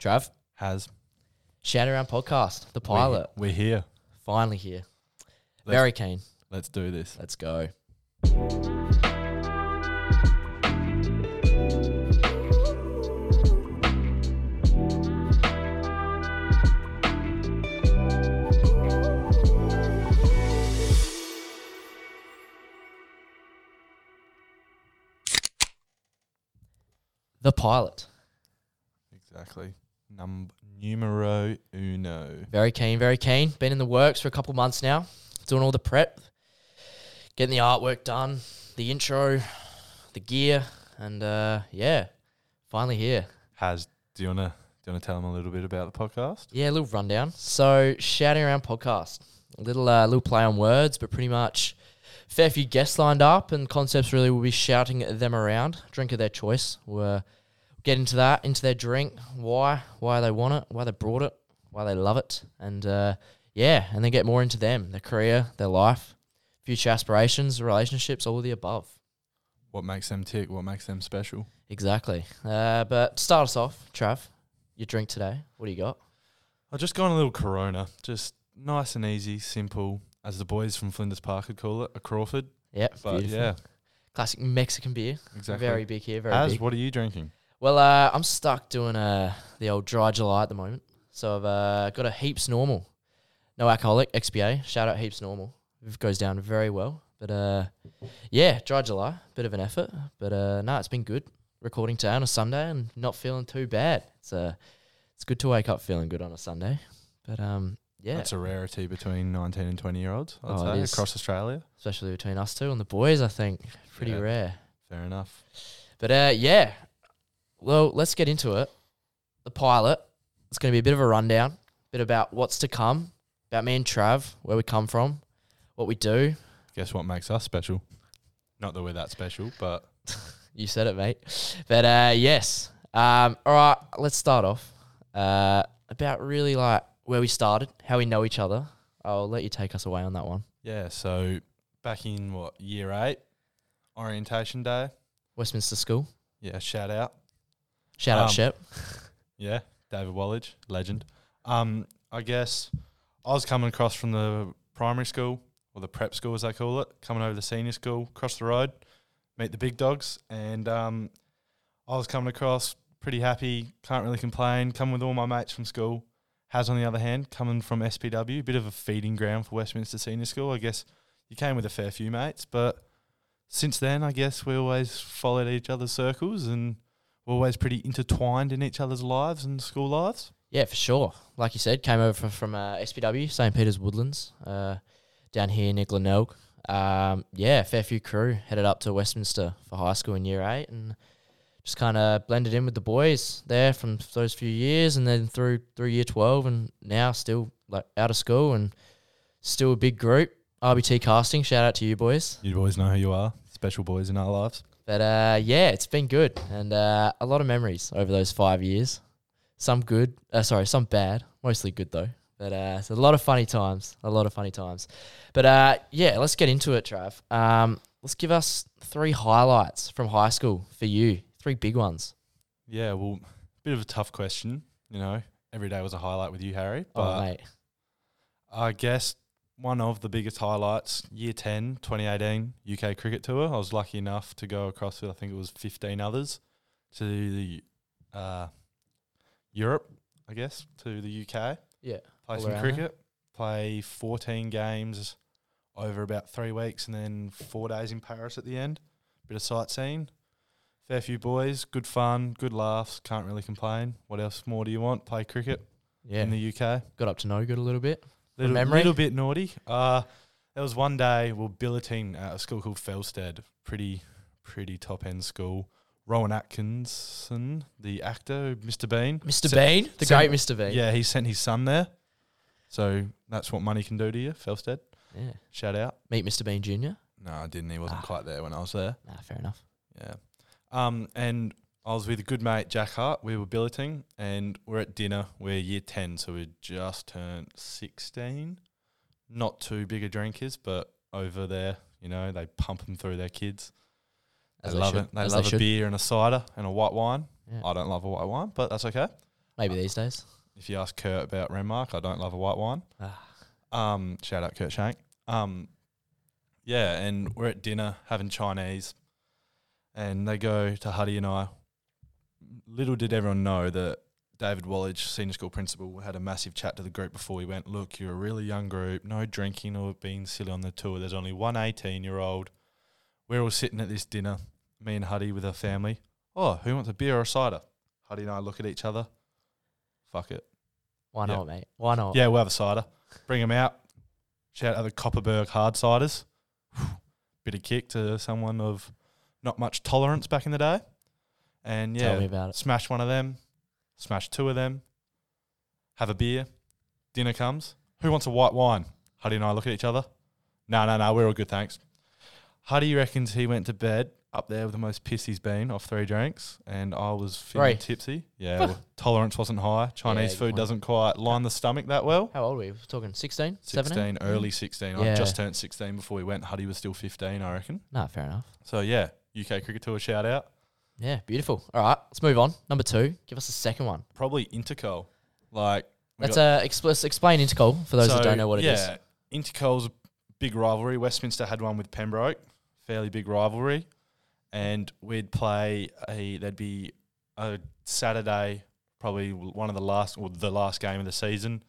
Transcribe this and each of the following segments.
Trav has Shout Around podcast, the pilot. We're here, finally here. Very keen. Let's do this. Let's go. The pilot. Exactly. Numero uno. Very keen, very keen. Been in the works for a couple of months now. Doing all the prep, getting the artwork done, the intro, the gear, and finally here. Haz, do you wanna tell them a little bit about the podcast? Yeah, a little rundown. So, Shouting Around podcast, a little play on words, but pretty much fair few guests lined up, and concepts really will be shouting them around. Drink of their choice. We'll get into that, into their drink, why they want it, why they brought it, why they love it, and and then get more into them, their career, their life, future aspirations, relationships, all of the above. What makes them tick? What makes them special? Exactly. But start us off, Trav, your drink today. What do you got? I've just gone a little Corona. Just nice and easy, simple, as the boys from Flinders Park would call it, a Crawford. Yep, but beautiful. Yeah. Classic Mexican beer. Exactly. Very big here, very big. What are you drinking? Well, I'm stuck doing the old dry July at the moment. So I've got a Heaps Normal. No alcoholic, XBA. Shout out Heaps Normal. It goes down very well. But dry July. Bit of an effort. But it's been good. Recording today on a Sunday and not feeling too bad. It's good to wake up feeling good on a Sunday. But that's a rarity between 19 and 20 year olds, I'd say, across Australia. Especially between us two and the boys, I think. Pretty rare. Fair enough. But well, let's get into it. The pilot. It's going to be a bit of a rundown. Bit about what's to come. About me and Trav, where we come from, what we do. Guess what makes us special? Not that we're that special, but... You said it, mate. But, yes. All right, let's start off. About really, where we started, how we know each other. I'll let you take us away on that one. Yeah, so back in, year 8? Orientation day. Westminster School. Yeah, shout out. Shout out, Shep. Yeah, David Wallage, legend. I guess... I was coming across from the primary school, or the prep school as they call it, coming over to the senior school, across the road, meet the big dogs, and I was coming across pretty happy, can't really complain, coming with all my mates from school. Haz, on the other hand, coming from SPW, a bit of a feeding ground for Westminster Senior School. I guess you came with a fair few mates, but since then I guess we always followed each other's circles and we're always pretty intertwined in each other's lives and school lives. Yeah, for sure. Like you said, came over from SPW, St. Peter's Woodlands, down here near Glenelg. Fair few crew headed up to Westminster for high school in year 8 and just kind of blended in with the boys there from those few years and then through year 12 and now still out of school and still a big group. RBT Casting, shout out to you boys. You boys know who you are, special boys in our lives. But it's been good and a lot of memories over those 5 years. Some good, some bad, mostly good though. But it's a lot of funny times. But let's get into it, Trav. Let's give us 3 highlights from high school for you, 3 big ones. Yeah, well, bit of a tough question, Every day was a highlight with you, Harry. But mate. I guess one of the biggest highlights, year 10, 2018 UK cricket tour. I was lucky enough to go across with, I think it was 15 others, to the... Europe, I guess, to the UK. Yeah. Play some cricket. Play 14 games over about 3 weeks and then 4 days in Paris at the end. Bit of sightseeing. Fair few boys. Good fun. Good laughs. Can't really complain. What else more do you want? Play cricket in the UK. Got up to no good a little bit. Little bit naughty. There was one day we were billeting at a school called Felsted. Pretty top-end school. Rowan Atkinson, the actor, Mr. Bean. Great Mr. Bean. Yeah, he sent his son there. So that's what money can do to you, Felsted. Yeah. Shout out. Meet Mr. Bean Jr.? No, I didn't. He wasn't quite there when I was there. Nah, fair enough. Yeah. And I was with a good mate, Jack Hart. We were billeting and we're at dinner. We're year 10, so we just turned 16. Not too big a drinkers, but over there, they pump them through their kids. They love it. They love a beer and a cider and a white wine. Yeah. I don't love a white wine, but that's okay. Maybe these days. If you ask Kurt about Renmark, I don't love a white wine. Shout out Kurt Shank. Yeah, and we're at dinner having Chinese, and they go to Huddy and I. Little did everyone know that David Wallage, senior school principal, had a massive chat to the group before he went, look, you're a really young group, no drinking or being silly on the tour. There's only one 18-year-old. We're all sitting at this dinner, me and Huddy with our family. Oh, who wants a beer or a cider? Huddy and I look at each other. Fuck it. Why not, mate? Why not? Yeah, we'll have a cider. Bring them out. Shout out the Copperberg hard ciders. Bit of kick to someone of not much tolerance back in the day. And yeah, tell me about it. Smash one of them. Smash two of them. Have a beer. Dinner comes. Who wants a white wine? Huddy and I look at each other. No, we're all good, thanks. Huddy reckons he went to bed up there with the most pissed he's been off three drinks, and I was feeling tipsy. Yeah, well, tolerance wasn't high. Chinese food doesn't quite line the stomach that well. How old were we? We're talking 16, 17? Early 16. Yeah. I just turned 16 before we went. Huddy was still 15, I reckon. Nah, fair enough. So, yeah, UK Cricket Tour shout out. Yeah, beautiful. All right, let's move on. Number two, give us the second one. Probably Intercol. Let's explain Intercol for those who don't know what it is. Yeah, Intercol's a big rivalry. Westminster had one with Pembroke, fairly big rivalry. And we'd play there'd be a Saturday, probably one of the last game of the season.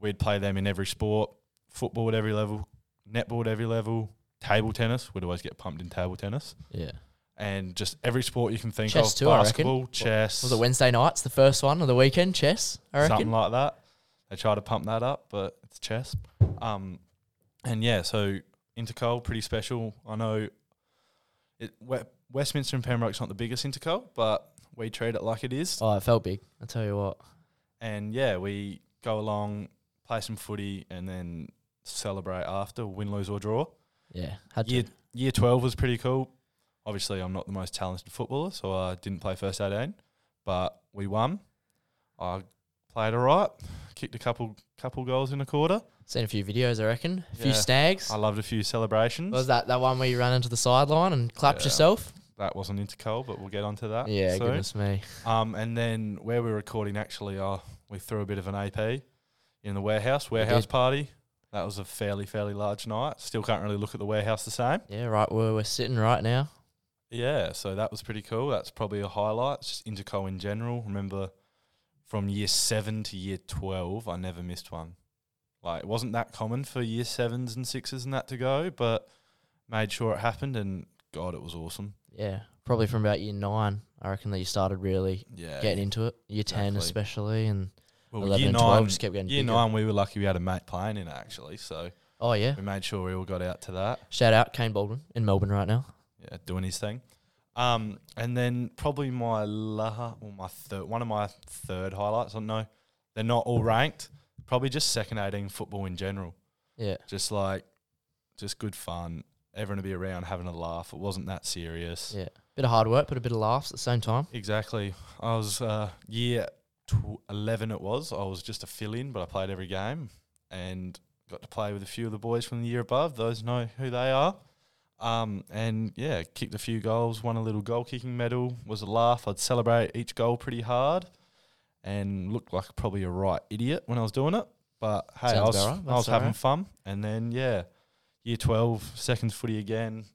We'd play them in every sport, football at every level, netball at every level, table tennis. We'd always get pumped in table tennis. Yeah. And just every sport you can think of. Chess too, basketball, I reckon. Chess. Was it Wednesday nights, the first one of the weekend? Chess, I reckon. Something like that. They try to pump that up, but it's chess. And yeah, so Intercol, pretty special. I know... Westminster and Pembroke's not the biggest Intercol, but we treat it like it is. Oh, it felt big, I tell you what. And yeah, we go along, play some footy, and then celebrate after, win, lose or draw. Yeah, Year 12 was pretty cool. Obviously, I'm not the most talented footballer, so I didn't play first 18, but we won. I played all right, kicked a couple goals in a quarter. Seen a few videos, I reckon. A few snags. I loved a few celebrations. Was that one where you ran into the sideline and clapped yourself? That wasn't Intercol, but we'll get onto that. Yeah, soon. Goodness me. And then where we were recording, actually, we threw a bit of an AP in the warehouse party. That was a fairly large night. Still can't really look at the warehouse the same. Yeah, right where we're sitting right now. Yeah, so that was pretty cool. That's probably a highlight. It's just Intercol in general. Remember, from year 7 to year 12, I never missed one. It wasn't that common for year 7s and 6s and that to go, but made sure it happened, and, God, it was awesome. Yeah, probably from about year 9, I reckon, that you started really getting into it. Year 10 especially, and 11 and 12 just kept getting bigger. Year 9, we were lucky we had a mate playing in it, actually. So oh, yeah. We made sure we all got out to that. Shout out Kane Baldwin in Melbourne right now. Yeah, doing his thing. And then probably my third highlights, I don't know, they're not all ranked. Probably just second 18 football in general. Yeah. Just good fun. Everyone to be around having a laugh. It wasn't that serious. Yeah. Bit of hard work, but a bit of laughs at the same time. Exactly. I was year 11 it was. I was just a fill-in, but I played every game and got to play with a few of the boys from the year above. Those know who they are. And, yeah, kicked a few goals, won a little goal-kicking medal, was a laugh. I'd celebrate each goal pretty hard. And looked like probably a right idiot when I was doing it. But, hey, I was having fun. And then, yeah, year 12, second footy again.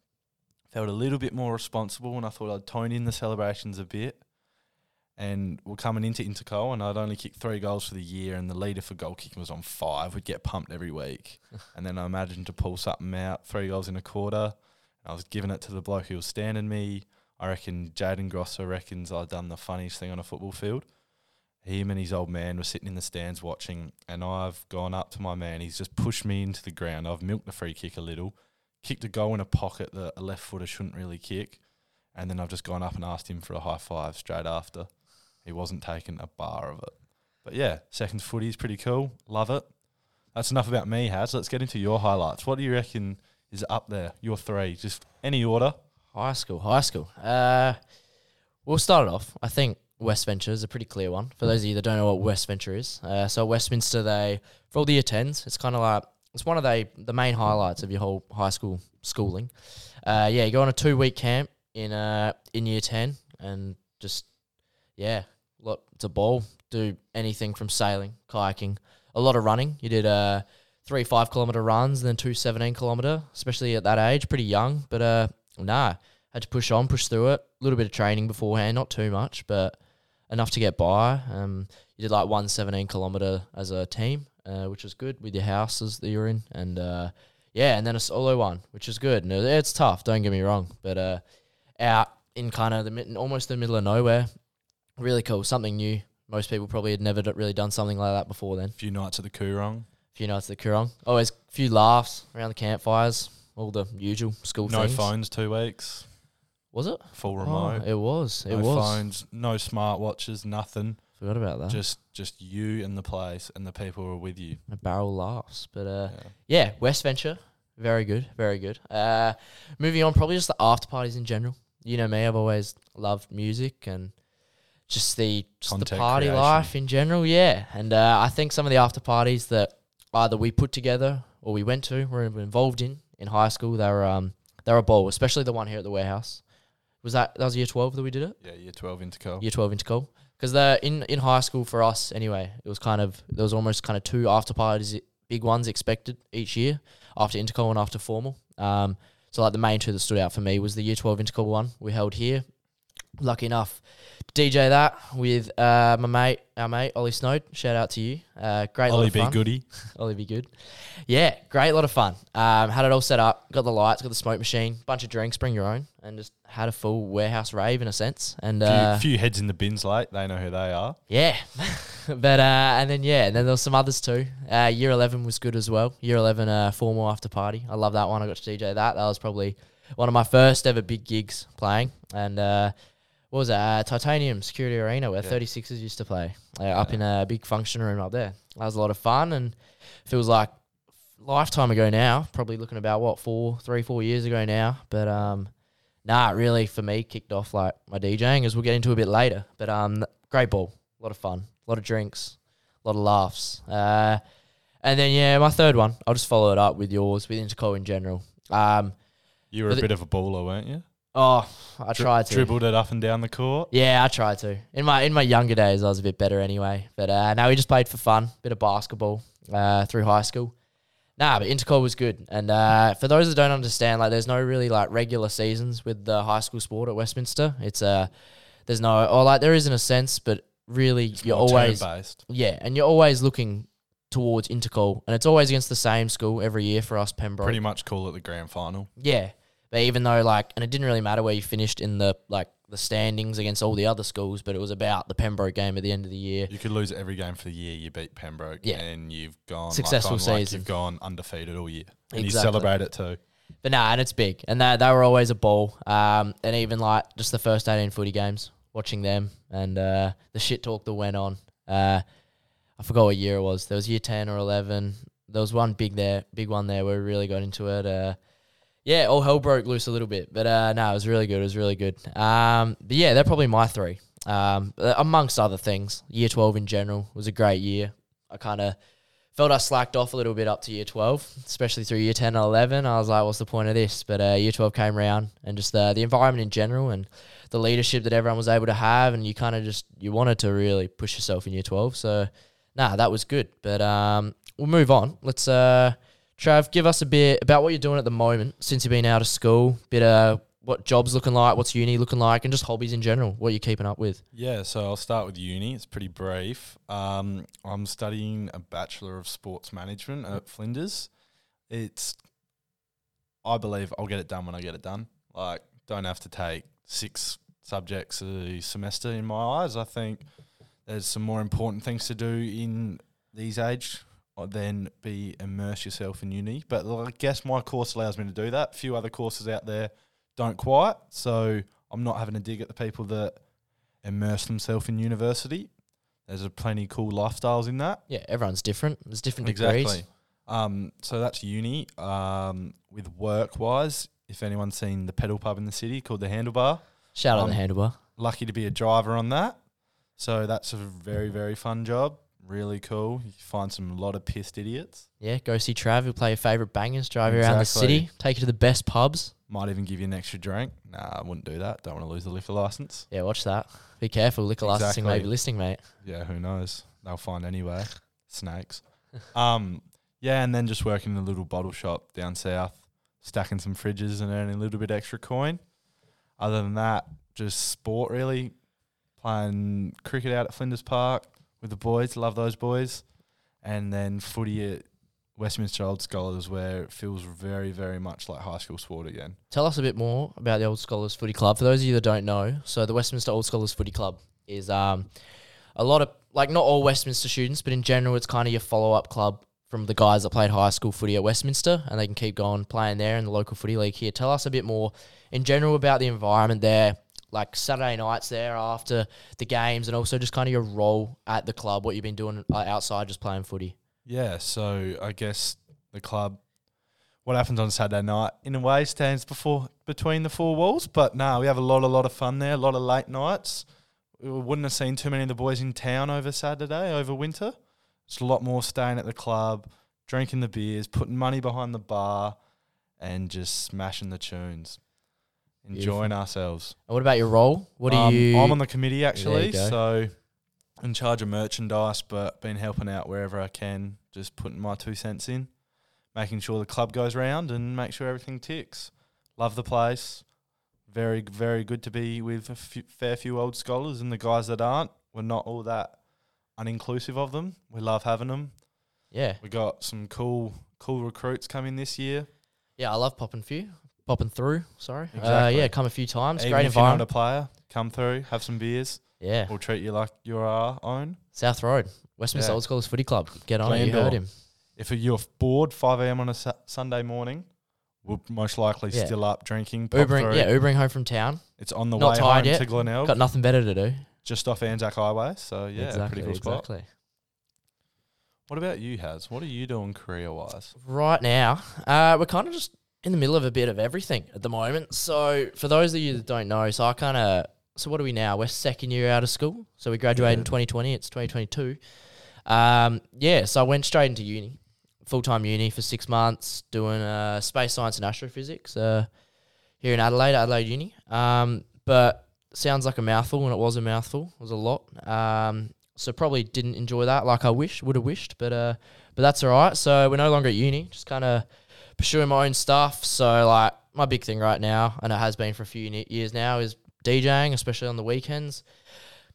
Felt a little bit more responsible and I thought I'd tone in the celebrations a bit. And we're coming into Intercol and I'd only kicked 3 goals for the year and the leader for goal kicking was on 5. We'd get pumped every week. And then I imagined to pull something out, 3 goals in a quarter. I was giving it to the bloke who was standing me. I reckon Jaden Grosso reckons I'd done the funniest thing on a football field. Him and his old man were sitting in the stands watching, and I've gone up to my man. He's just pushed me into the ground. I've milked the free kick a little, kicked a goal in a pocket that a left footer shouldn't really kick, and then I've just gone up and asked him for a high five straight after. He wasn't taking a bar of it. But, yeah, second footy is pretty cool. Love it. That's enough about me, Haz. Let's get into your highlights. What do you reckon is up there, your 3? Just any order. High school. We'll start it off, I think. West Venture is a pretty clear one. For those of you that don't know what West Venture is, so Westminster, for all the year 10s, it's kind of like, it's one of the main highlights of your whole high school schooling. You go on a 2-week camp in year 10 and just, it's a ball. do anything from sailing, kayaking, a lot of running. You did 3 5-kilometre runs and then 2 17-kilometre, especially at that age, pretty young. But had to push on, push through it. A little bit of training beforehand, not too much, but enough to get by. You did like 1 17-kilometre as a team, which was good with your houses that you were in. And and then a solo one, which is good. And it's tough, don't get me wrong, but out in kind of almost the middle of nowhere, really cool, something new. Most people probably had never really done something like that before then. A few nights at the Kurong. Always a few laughs around the campfires, all the usual school things. No phones, 2 weeks. Was it? Full remote. Oh, it was. No phones, no smartwatches, nothing. Forgot about that. Just you and the place and the people who are with you. A barrel laughs. But West Venture, very good, very good. Moving on, probably just the after parties in general. You know me, I've always loved music and just the party creation. Life in general, yeah. And I think some of the after parties that either we put together or we went to, were involved in high school, they were a ball, especially the one here at the warehouse. Was that was year 12 that we did it? Yeah, year 12 intercal. Because in high school for us anyway, it was kind of, there was almost kind of 2 after parties, big ones expected each year, after intercal and after formal. So like the main 2 that stood out for me was the year 12 intercal one we held here. Lucky enough, DJ that with our mate Ollie Snowd. Shout out to you. Great Ollie lot of fun. Ollie be good. Yeah, great lot of fun. Had it all set up, got the lights, got the smoke machine, bunch of drinks, bring your own, and just had a full warehouse rave in a sense. And a few heads in the bins late, they know who they are. Yeah, but and then there was some others too. Year 11 was good as well. Year 11 formal after party. I love that one. I got to DJ that. That was probably one of my first ever big gigs playing, and what was it? Titanium Security Arena, where 36ers used to play, up in a big function room up there. That was a lot of fun, and feels like a lifetime ago now, probably looking about, 4 years ago now. But, it really, for me, kicked off like my DJing, as we'll get into a bit later. But great ball, a lot of fun, a lot of drinks, a lot of laughs. And then, my third one, I'll just follow it up with yours, with Intercol in general. You were a bit of a baller, weren't you? Oh, I tried to. Dribbled it up and down the court? Yeah, I tried to. In my younger days, I was a bit better anyway. But we just played for fun, bit of basketball through high school. But Intercol was good. And for those that don't understand, like, there's no really, like, regular seasons with the high school sport at Westminster. It's, there's no, or, like, there is in a sense, but really it's you're always, turn-based. Yeah, and you're always looking towards Intercol. And it's always against the same school every year for us, Pembroke. Pretty much call it the grand final. Yeah. But even though, like, and it didn't really matter where you finished in the, like, the standings against all the other schools, but it was about the Pembroke game at the end of the year. You could lose every game for the year. You beat Pembroke, and you've gone successful season. Like, you've gone undefeated all year, and you celebrate it too. But and it's big, and they were always a ball. And even like just the first 18 footy games, watching them and the shit talk that went on. I forgot what year it was. There was year 10 or 11. There was one big one there where we really got into it. Yeah, all hell broke loose a little bit, but it was really good. But they're probably my 3, amongst other things. Year 12 in general was a great year. I kind of felt I slacked off a little bit up to year 12, especially through year 10 and 11. I was like, what's the point of this? But year 12 came around, and just the environment in general and the leadership that everyone was able to have, and you kind of just, you wanted to really push yourself in year 12. So, that was good. But we'll move on. Let's... Trav, give us a bit about what you're doing at the moment since you've been out of school, bit of what job's looking like, what's uni looking like, and just hobbies in general, what you're keeping up with. Yeah, so I'll start with uni. It's pretty brief. I'm studying a Bachelor of Sports Management at Flinders. I believe I'll get it done when I get it done. Like, don't have to take 6 subjects a semester in my eyes. I think there's some more important things to do in these age then be immerse yourself in uni. But I guess my course allows me to do that. A few other courses out there don't quite, so I'm not having a dig at the people that immerse themselves in university. There's a plenty of cool lifestyles in that. Yeah, everyone's different. There's different degrees. Exactly. So that's uni. With work-wise, if anyone's seen the pedal pub in the city called The Handlebar. Shout out to The Handlebar. Lucky to be a driver on that. So that's a very, very fun job. Really cool. You find a lot of pissed idiots. Yeah, go see Trav. He'll play your favourite bangers, drive you around the city, take you to the best pubs. Might even give you an extra drink. Nah, I wouldn't do that. Don't want to lose the liquor license. Yeah, watch that. Be careful. Liquor licensing may be listening, mate. Yeah, who knows? They'll find anyway. Snakes. Yeah, and then just working in a little bottle shop down south, stacking some fridges and earning a little bit extra coin. Other than that, just sport really. Playing cricket out at Flinders Park with the boys. Love those boys. And then footy at Westminster Old Scholars, where it feels very, very much like high school sport again. Tell us a bit more about the Old Scholars Footy Club. For those of you that don't know, so the Westminster Old Scholars Footy Club is a lot of, like, not all Westminster students, but in general it's kind of your follow-up club from the guys that played high school footy at Westminster, and they can keep going playing there in the local footy league here. Tell us a bit more in general about the environment there, like Saturday nights there after the games, and also just kind of your role at the club, what you've been doing outside just playing footy. Yeah, so I guess the club, what happens on Saturday night, in a way, stands between the four walls. But no, we have a lot of fun there, a lot of late nights. We wouldn't have seen too many of the boys in town over Saturday, over winter. It's a lot more staying at the club, drinking the beers, putting money behind the bar, and just smashing the tunes. Enjoying ourselves. And what about your role? What are you... I'm on the committee, actually, so... in charge of merchandise, but been helping out wherever I can, just putting my 2 cents in, making sure the club goes round and make sure everything ticks. Love the place. Very, very good to be with fair few Old Scholars, and the guys that aren't, we're not all that uninclusive of them. We love having them. Yeah. We got some cool recruits coming this year. Yeah, I love popping through. Exactly. Yeah, come a few times. Even great if environment. You're not a player, come through, have some beers. Yeah. We'll treat you like you're our own. South Road, Westminster Old Scholars Footy Club. Get on, you heard him. If you're bored, 5 a.m. on a Sunday morning, we're most likely still up drinking. Ubering home from town. It's on the not way home yet. To Glenelg. Got nothing better to do. Just off Anzac Highway, so yeah, exactly, pretty cool spot. Exactly. What about you, Haz? What are you doing career-wise? Right now, we're kind of just in the middle of a bit of everything at the moment. So for those of you that don't know, so what are we now? We're second year out of school. So we graduated in 2020. It's 2022. So I went straight into uni, full-time uni for 6 months, doing space science and astrophysics here in Adelaide Uni. But sounds like a mouthful, and it was a mouthful. It was a lot. So probably didn't enjoy that like I would have wished, but that's all right. So we're no longer at uni, just kind of pursuing my own stuff. So like my big thing right now, and it has been for a few years now, is DJing, especially on the weekends.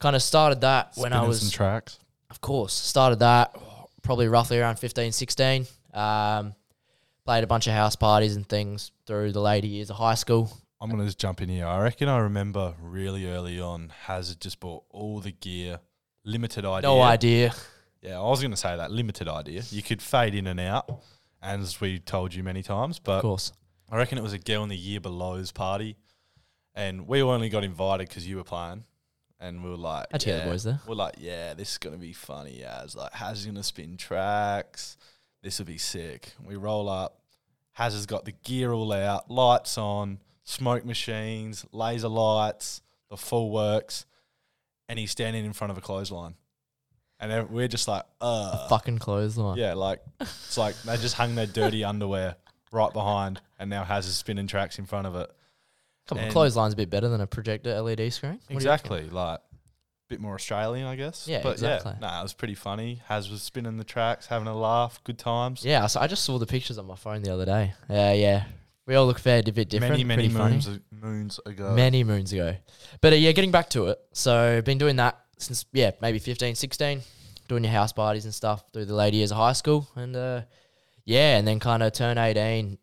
Kind of started that when I was... Spinning tracks. Of course. Started that probably roughly around 15, 16. Played a bunch of house parties and things through the later years of high school. I'm going to just jump in here. I reckon I remember really early on, Hazard just bought all the gear, limited idea. No idea. Yeah, I was going to say that, limited idea. You could fade in and out, as we told you many times. But of course. I reckon it was a girl in the year below's party. And we only got invited because you were playing. And we were like, the boys there. We're like, yeah, this is going to be funny. Yeah, it's like, Haz going to spin tracks. This will be sick. We roll up. Haz has got the gear all out, lights on, smoke machines, laser lights, the full works. And he's standing in front of a clothesline. And we're just like, a fucking clothesline. Yeah, like, it's like they just hung their dirty underwear right behind. And now Haz is spinning tracks in front of it. Come on, clothesline's a bit better than a projector LED screen. What exactly, like a bit more Australian, I guess. Yeah, but exactly. Yeah, it was pretty funny. Haz was spinning the tracks, having a laugh, good times. Yeah, so I just saw the pictures on my phone the other day. Yeah. We all look fair, a bit different. Many moons ago. But getting back to it. So been doing that since, maybe 15, 16, doing your house parties and stuff through the later years of high school. And, and then kind of turn 18,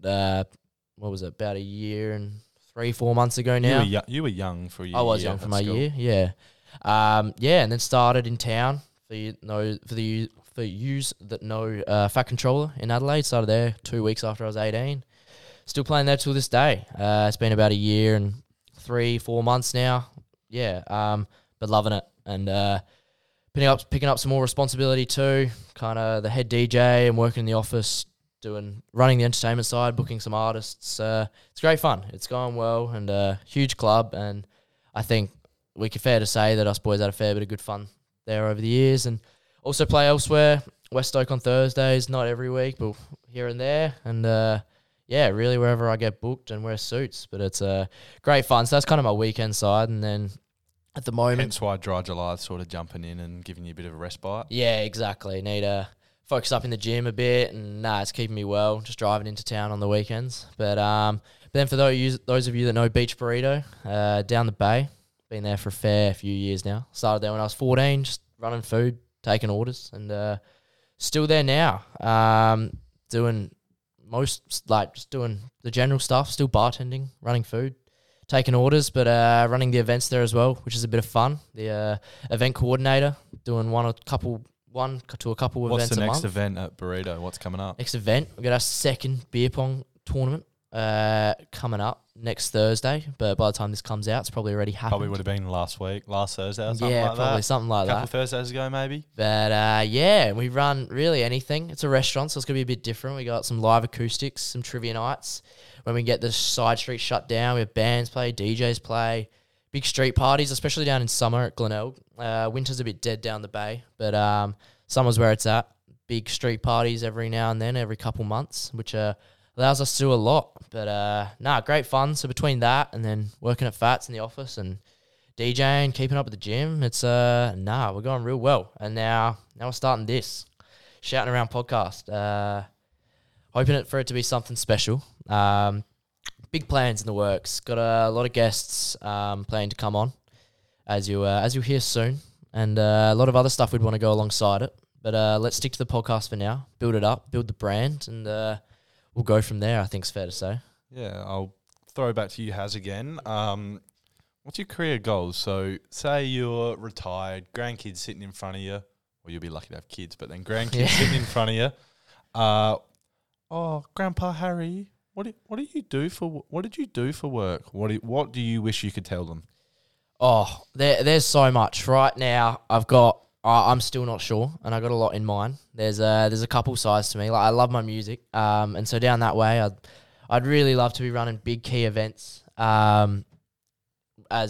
about a year and... 3-4 months ago now. You were young for a year. I was young for my year, yeah. And then started in town for yous that know Fat Controller in Adelaide. Started there 2 weeks after I was 18. Still playing there till this day. It's been about a year and 3-4 months now. Yeah, but loving it, and picking up some more responsibility too. Kind of the head DJ and working in the office. Running the entertainment side, booking some artists. It's great fun. It's going well, and huge club, and I think we can fair to say that us boys had a fair bit of good fun there over the years, and also play elsewhere. West Stoke on Thursdays, not every week, but here and there, and yeah, really wherever I get booked and wear suits. But it's great fun. So that's kind of my weekend side. And then at the moment... Hence why Dry July is sort of jumping in and giving you a bit of a respite. Yeah, exactly. Need to focus up in the gym a bit. And it's keeping me well, just driving into town on the weekends. But then for those of you that know Beach Burrito, down the bay, been there for a fair few years now. Started there when I was 14, just running food, taking orders, and still there now. Doing... just doing the general stuff, still bartending, running food, taking orders, but running the events there as well, which is a bit of fun. The event coordinator, doing one to a couple events a month. What's the next event at Burrito? What's coming up? Next event, we've got our second beer pong tournament coming up next Thursday, but by the time this comes out, it's probably already happened. Probably would have been last Thursday or something like that. Yeah, probably something like that. A couple Thursdays ago, maybe. But we run really anything. It's a restaurant, so it's going to be a bit different. We got some live acoustics, some trivia nights. When we get the side street shut down, we have bands play, DJs play, big street parties, especially down in summer at Glenelg. Winter's a bit dead down the bay, but summer's where it's at. Big street parties every now and then, every couple months, which are... allows us to do a lot, but great fun. So between that and then working at Fats in the office and DJing, keeping up with the gym, it's we're going real well. And now we're starting this Shouting Around podcast, hoping for it to be something special. Big plans in the works. Got a lot of guests planning to come on, as you hear soon, and a lot of other stuff we'd want to go alongside it. But let's stick to the podcast for now. Build it up, build the brand, and. We'll go from there, I think it's fair to say. Yeah, I'll throw back to you, Haz, again. What's your career goals? So say you're retired, grandkids sitting in front of you, or you'll be lucky to have kids, but then grandkids sitting in front of you. Grandpa Harry, what did you do for work? What do you wish you could tell them? Oh, there's so much. Right now, I've got... I'm still not sure, and I got a lot in mind. There's a couple sides to me. Like I love my music, and so down that way, I'd really love to be running big key events as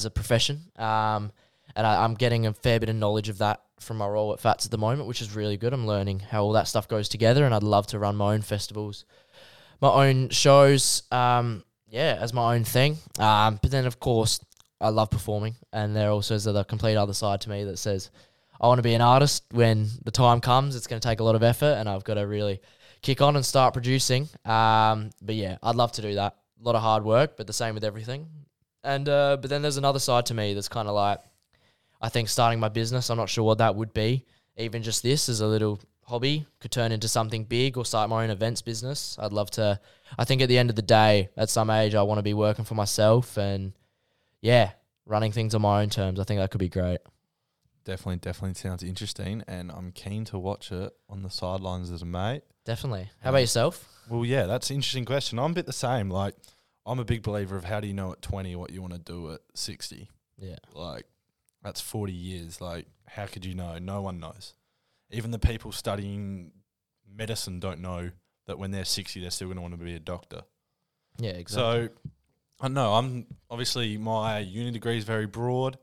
a profession, and I'm getting a fair bit of knowledge of that from my role at Fats at the moment, which is really good. I'm learning how all that stuff goes together, and I'd love to run my own festivals, my own shows, as my own thing. But then, of course, I love performing, and there also is the complete other side to me that says... I want to be an artist. When the time comes, it's going to take a lot of effort and I've got to really kick on and start producing. I'd love to do that. A lot of hard work, but the same with everything. And but then there's another side to me that's kind of like, I think starting my business, I'm not sure what that would be. Even just this as a little hobby could turn into something big or start my own events business. I'd love to. I think at the end of the day, at some age, I want to be working for myself and, running things on my own terms. I think that could be great. Definitely sounds interesting, and I'm keen to watch it on the sidelines as a mate. Definitely. How about yourself? Well, yeah, that's an interesting question. I'm a bit the same. Like, I'm a big believer of how do you know at 20 what you want to do at 60? Yeah. Like, that's 40 years. Like, how could you know? No one knows. Even the people studying medicine don't know that when they're 60, they're still going to want to be a doctor. Yeah, exactly. So, I know. I'm obviously, my uni degree is very broad.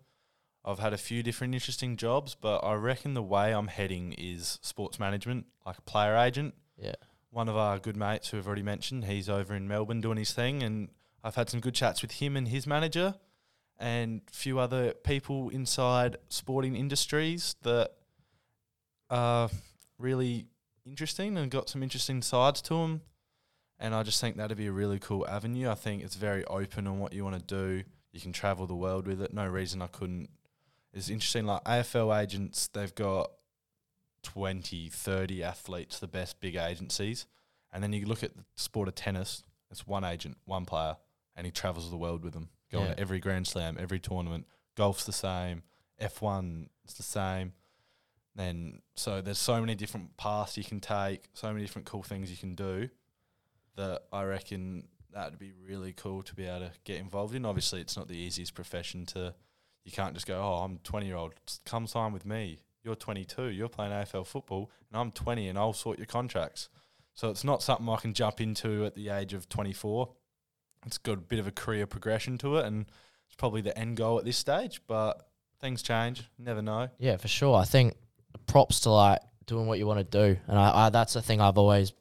I've had a few different interesting jobs, but I reckon the way I'm heading is sports management, like a player agent. Yeah. One of our good mates who I've already mentioned, he's over in Melbourne doing his thing, and I've had some good chats with him and his manager and a few other people inside sporting industries that are really interesting and got some interesting sides to them. And I just think that'd be a really cool avenue. I think it's very open on what you want to do. You can travel the world with it. No reason I couldn't. It's interesting, like AFL agents, they've got 20, 30 athletes, the best big agencies. And then you look at the sport of tennis, it's one agent, one player, and he travels the world with them, going to every Grand Slam, every tournament. Golf's the same. F1 is the same. Then so there's so many different paths you can take, so many different cool things you can do that I reckon that would be really cool to be able to get involved in. Obviously, it's not the easiest profession to... You can't just go, I'm a 20-year-old, come sign with me. You're 22, you're playing AFL football, and I'm 20 and I'll sort your contracts. So it's not something I can jump into at the age of 24. It's got a bit of a career progression to it, and it's probably the end goal at this stage, but things change, never know. Yeah, for sure. I think props to, doing what you want to do. And that's the thing I've always,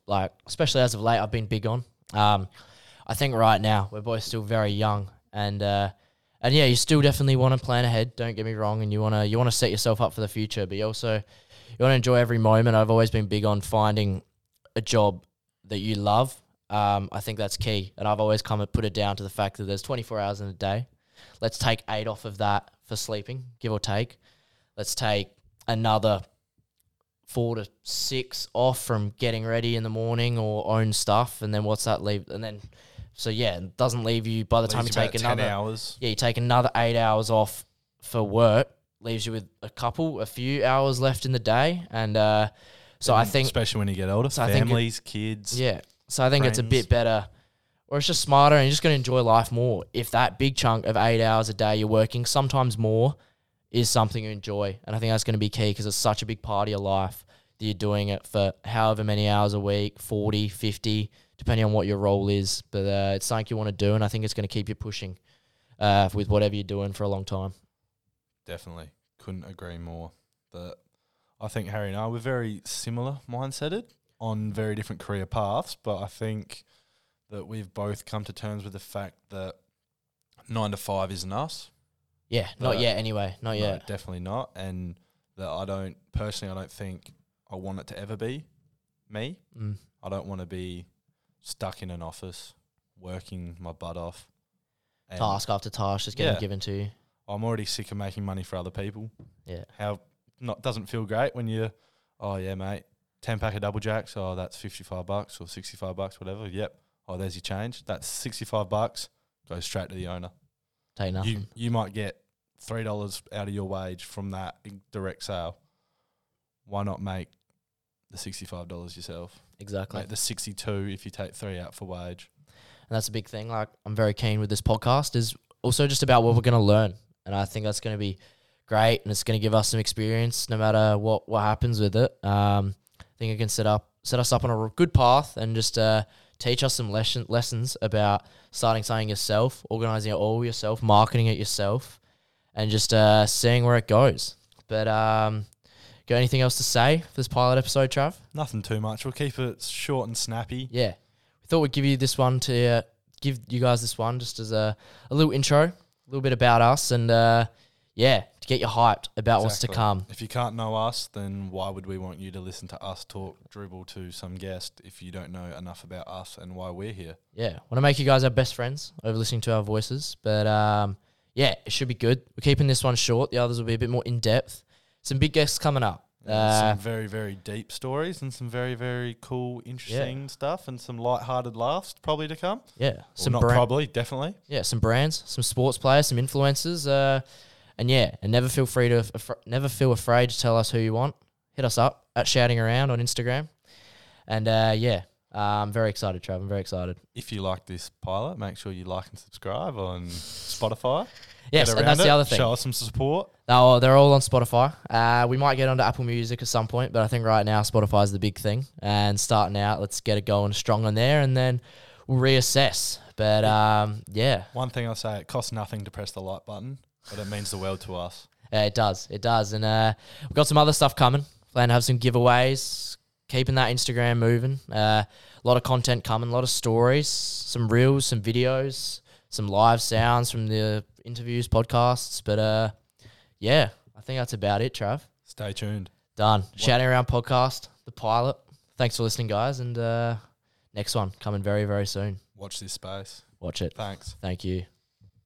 especially as of late, I've been big on. I think right now we're both still very young, and yeah, you still definitely want to plan ahead. Don't get me wrong, and you want to set yourself up for the future, but you want to enjoy every moment. I've always been big on finding a job that you love. I think that's key, and I've always come and put it down to the fact that there's 24 hours in a day. Let's take 8 off of that for sleeping, give or take. Let's take another 4 to 6 off from getting ready in the morning or own stuff, and then what's that leave? And then, so yeah, it doesn't leave you by the time you take another 10 hours. Yeah, you take another 8 hours off for work, leaves you with a few hours left in the day, and so I think especially when you get older, so families, kids, yeah. So I think friends. It's a bit better, or it's just smarter, and you're just going to enjoy life more. If that big chunk of 8 hours a day you're working, sometimes more, is something you enjoy. And I think that's going to be key because it's such a big part of your life that you're doing it for however many hours a week, 40, 50, depending on what your role is. But it's something you want to do, and I think it's going to keep you pushing with whatever you're doing for a long time. Definitely. Couldn't agree more. But I think Harry and I, we're very similar mindsetted on very different career paths, but I think that we've both come to terms with the fact that 9 to 5 isn't us. Yeah, not yet anyway, not yet. Definitely not, and that I don't think I want it to ever be me. Mm. I don't want to be stuck in an office, working my butt off. Task after task just getting given to you. I'm already sick of making money for other people. Yeah. Doesn't feel great when you're, oh yeah mate, 10-pack of double jacks, oh that's $55 or $65, whatever, yep. Oh, there's your change. That's $65. Goes straight to the owner. Take nothing. You might get $3 out of your wage from that direct sale. Why not make the $65 yourself? Exactly. Make the $62 if you take 3 out for wage. And that's a big thing. Like, I'm very keen with this podcast is also just about what we're going to learn. And I think that's going to be great, and it's going to give us some experience no matter what happens with it. I think it can set us up on a good path and just teach us some lessons about starting something yourself, organising it all yourself, marketing it yourself, and just seeing where it goes. But got anything else to say for this pilot episode, Trav? Nothing too much. We'll keep it short and snappy. Yeah. We thought we'd give you this one to give you guys this one just as a little intro, a little bit about us, and to get you hyped about what's to come. If you can't know us, then why would we want you to listen to us talk dribble to some guest if you don't know enough about us and why we're here? Yeah, want to make you guys our best friends over listening to our voices. But it should be good. We're keeping this one short. The others will be a bit more in-depth. Some big guests coming up. Some very, very deep stories and some very, very cool, interesting stuff and some light-hearted laughs probably to come. Yeah. Or some definitely. Yeah, some brands, some sports players, some influencers. And never feel afraid to tell us who you want. Hit us up at Shouting Around on Instagram. And I'm very excited, Trav. I'm very excited. If you like this pilot, make sure you like and subscribe on Spotify. Yes, and that's the other thing. Show us some support. Oh, they're all on Spotify. We might get onto Apple Music at some point, but I think right now Spotify is the big thing. And starting out, let's get it going strong on there, and then we'll reassess. But one thing I'll say, it costs nothing to press the like button. But it means the world to us. Yeah, it does. It does. And we've got some other stuff coming. Plan to have some giveaways, keeping that Instagram moving. A lot of content coming, a lot of stories, some reels, some videos, some live sounds from the interviews, podcasts. But I think that's about it, Trav. Stay tuned. Done. Shouting Around podcast, the pilot. Thanks for listening, guys. And next one coming very, very soon. Watch this space. Watch it. Thanks. Thank you.